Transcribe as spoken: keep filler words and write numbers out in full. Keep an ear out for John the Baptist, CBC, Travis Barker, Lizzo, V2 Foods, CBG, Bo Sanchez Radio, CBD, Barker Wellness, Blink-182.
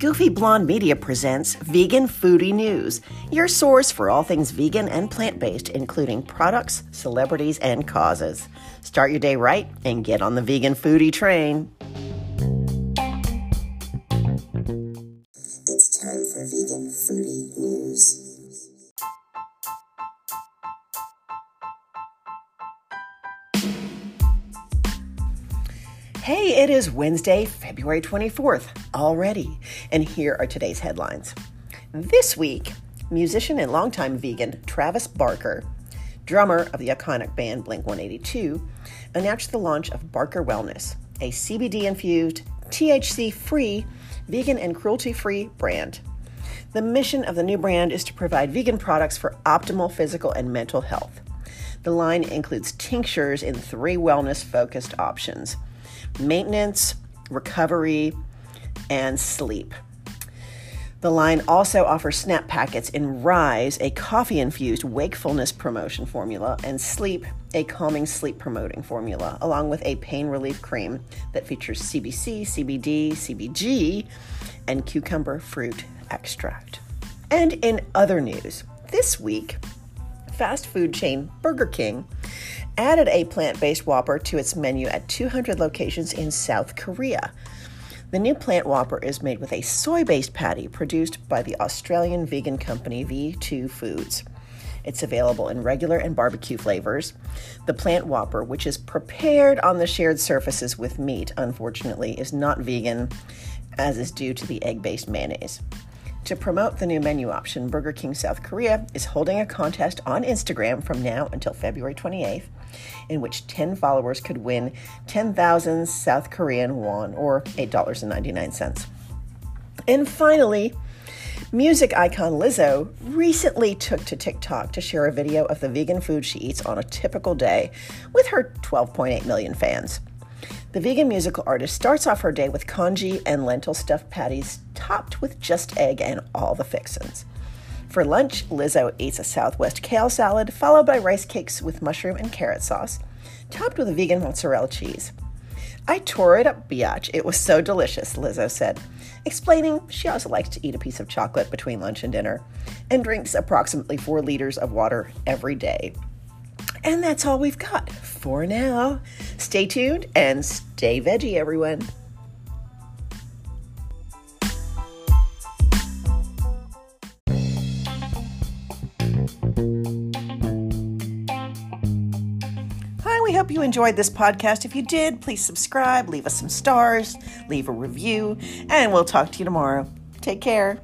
Goofy Blonde Media presents Vegan Foodie News, your source for all things vegan and plant-based, including products, celebrities, and causes. Start your day right and get on the vegan foodie train. It's time for Vegan Foodie News. Hey, it is Wednesday, February twenty-fourth already, and here are today's headlines. This week, musician and longtime vegan Travis Barker, drummer of the iconic band Blink one eighty-two, announced the launch of Barker Wellness, a C B D-infused, T H C-free, vegan and cruelty-free brand. The mission of the new brand is to provide vegan products for optimal physical and mental health. The line includes tinctures in three wellness-focused options: maintenance, recovery, and sleep. The line also offers snap packets in Rise, a coffee-infused wakefulness promotion formula, and Sleep, a calming sleep-promoting formula, along with a pain relief cream that features C B C, C B D, C B G, and cucumber fruit extract. And in other news, this week, fast food chain Burger King added a plant-based Whopper to its menu at two hundred locations in South Korea. The new plant Whopper is made with a soy-based patty produced by the Australian vegan company V two Foods. It's available in regular and barbecue flavors. The plant Whopper, which is prepared on the shared surfaces with meat, unfortunately, is not vegan, as is due to the egg-based mayonnaise. To promote the new menu option, Burger King South Korea is holding a contest on Instagram from now until February twenty-eighth, in which ten followers could win ten thousand South Korean won, or eight dollars and ninety-nine cents. And finally, music icon Lizzo recently took to TikTok to share a video of the vegan food she eats on a typical day with her twelve point eight million fans. The vegan musical artist starts off her day with congee and lentil stuffed patties topped with just egg and all the fixins. For lunch, Lizzo eats a Southwest kale salad followed by rice cakes with mushroom and carrot sauce, topped with a vegan mozzarella cheese. "I tore it up, biatch. It was so delicious," Lizzo said, explaining she also likes to eat a piece of chocolate between lunch and dinner and drinks approximately four liters of water every day. And that's all we've got for now. Stay tuned and stay veggie, everyone. Hi, we hope you enjoyed this podcast. If you did, please subscribe, leave us some stars, leave a review, and we'll talk to you tomorrow. Take care.